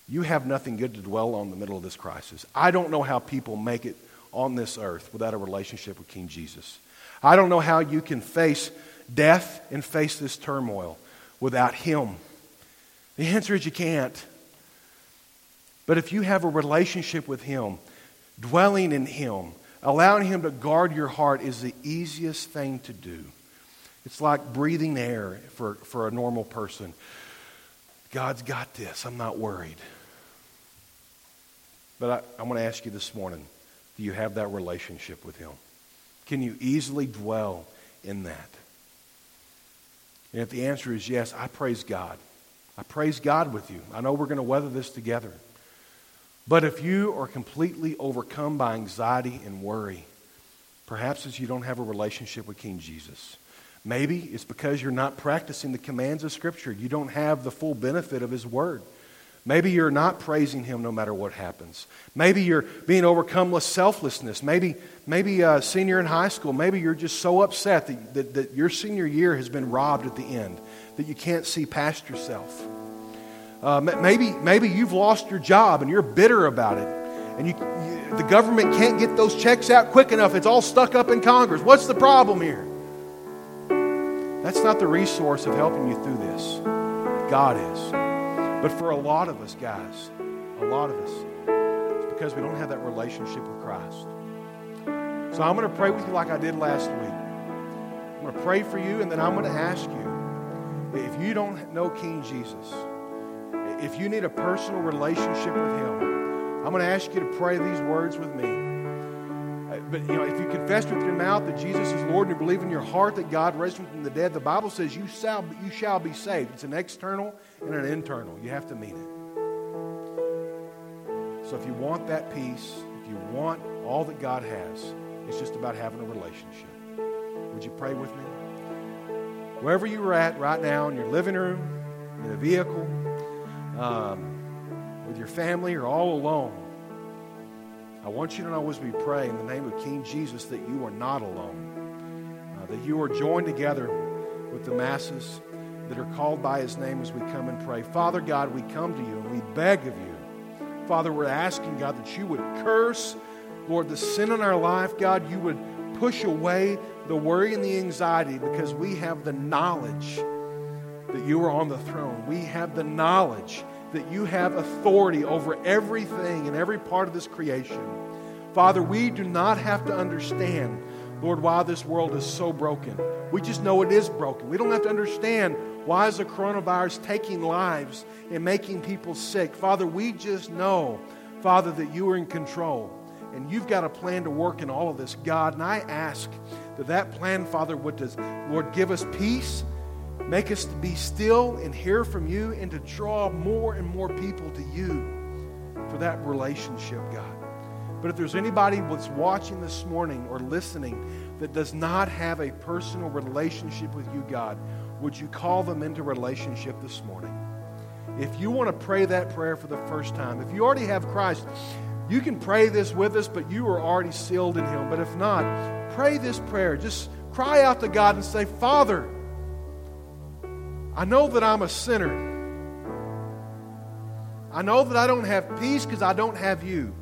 you have nothing good to dwell on in the middle of this crisis. I don't know how people make it on this earth without a relationship with King Jesus. I don't know how you can face death and face this turmoil without Him. The answer is you can't. But if you have a relationship with Him, dwelling in Him, allowing Him to guard your heart is the easiest thing to do. It's like breathing air for, for a normal person. God's got this. I'm not worried. But I, I want to ask you this morning, do you have that relationship with Him? Can you easily dwell in that? And if the answer is yes, I praise God I praise God with you. I know we're going to weather this together. But if you are completely overcome by anxiety and worry, perhaps it's you don't have a relationship with King Jesus. Maybe it's because you're not practicing the commands of Scripture. You don't have the full benefit of His Word. Maybe you're not praising Him no matter what happens. Maybe you're being overcome with selflessness. Maybe maybe a senior in high school, maybe you're just so upset that, that, that your senior year has been robbed at the end, that you can't see past yourself. Uh, maybe maybe you've lost your job and you're bitter about it. And you, you, the government can't get those checks out quick enough. It's all stuck up in Congress. What's the problem here? That's not the resource of helping you through this. God is. But for a lot of us, guys, a lot of us, it's because we don't have that relationship with Christ. So I'm going to pray with you like I did last week. I'm going to pray for you, and then I'm going to ask you, if you don't know King Jesus, if you need a personal relationship with Him, I'm going to ask you to pray these words with me. But, you know, if you confess with your mouth that Jesus is Lord and you believe in your heart that God raised Him from the dead, the Bible says you shall, you shall be saved. It's an external and an internal. You have to mean it. So if you want that peace, if you want all that God has, it's just about having a relationship. Would you pray with me? Wherever you're at right now, in your living room, in a vehicle, um, with your family, or all alone, I want you to know as we pray in the name of King Jesus that you are not alone, uh, that you are joined together with the masses that are called by His name as we come and pray. Father God, we come to You and we beg of You. Father, we're asking, God, that You would curse, Lord, the sin in our life. God, You would push away the worry and the anxiety because we have the knowledge that You are on the throne. We have the knowledge that You have authority over everything and every part of this creation. Father, we do not have to understand, Lord, why this world is so broken. We just know it is broken. We don't have to understand why is the coronavirus taking lives and making people sick. Father, we just know, Father, that You are in control and You've got a plan to work in all of this, God. And I ask that that plan, Father, would, does, Lord, give us peace. Make us to be still and hear from You and to draw more and more people to You for that relationship, God. But if there's anybody that's watching this morning or listening that does not have a personal relationship with You, God, would You call them into relationship this morning? If you want to pray that prayer for the first time, if you already have Christ, you can pray this with us, but you are already sealed in Him. But if not, pray this prayer. Just cry out to God and say, Father, I know that I'm a sinner. I know that I don't have peace because I don't have You.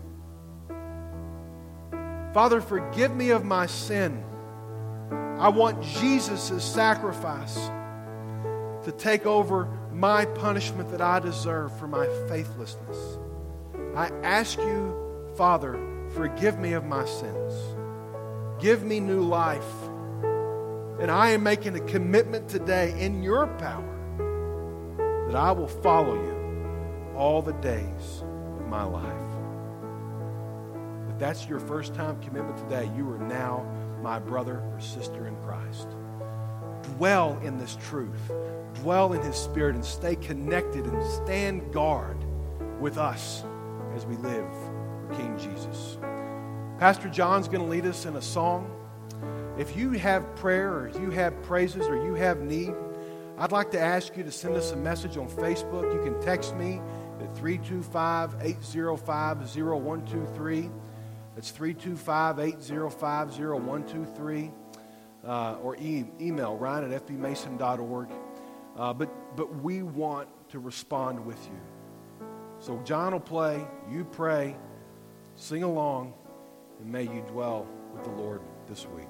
Father, forgive me of my sin. I want Jesus' sacrifice to take over my punishment that I deserve for my faithlessness. I ask You, Father, forgive me of my sins. Give me new life. And I am making a commitment today in Your power that I will follow You all the days of my life. If that's your first time commitment today, you are now my brother or sister in Christ. Dwell in this truth. Dwell in His Spirit and stay connected and stand guard with us as we live for King Jesus. Pastor John's going to lead us in a song. If you have prayer or you have praises or you have need, I'd like to ask you to send us a message on Facebook. You can text me at three two five, eight zero five, zero one two three. That's three two five, eight zero five, zero one two three. Uh, or e- email Ryan at f b mason dot org. Uh, but, but we want to respond with you. So John will play, you pray, sing along, and may you dwell with the Lord this week.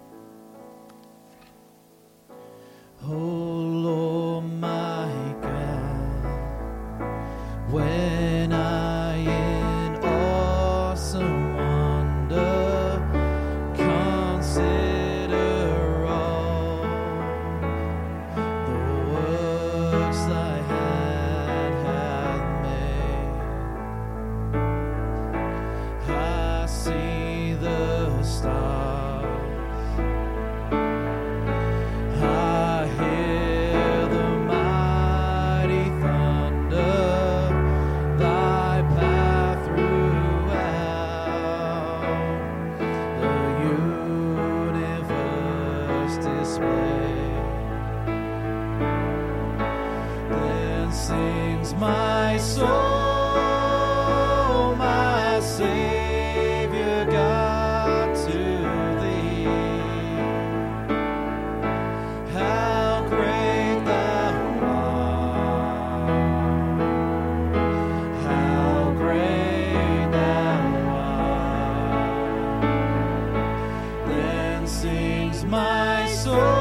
Oh Lord, my God, when I in awesome wonder consider all the works Thy hand hath made, I see the stars. I hear the mighty my soul, my Savior God, to thee. How great thou art, how great thou art. Then sings my soul.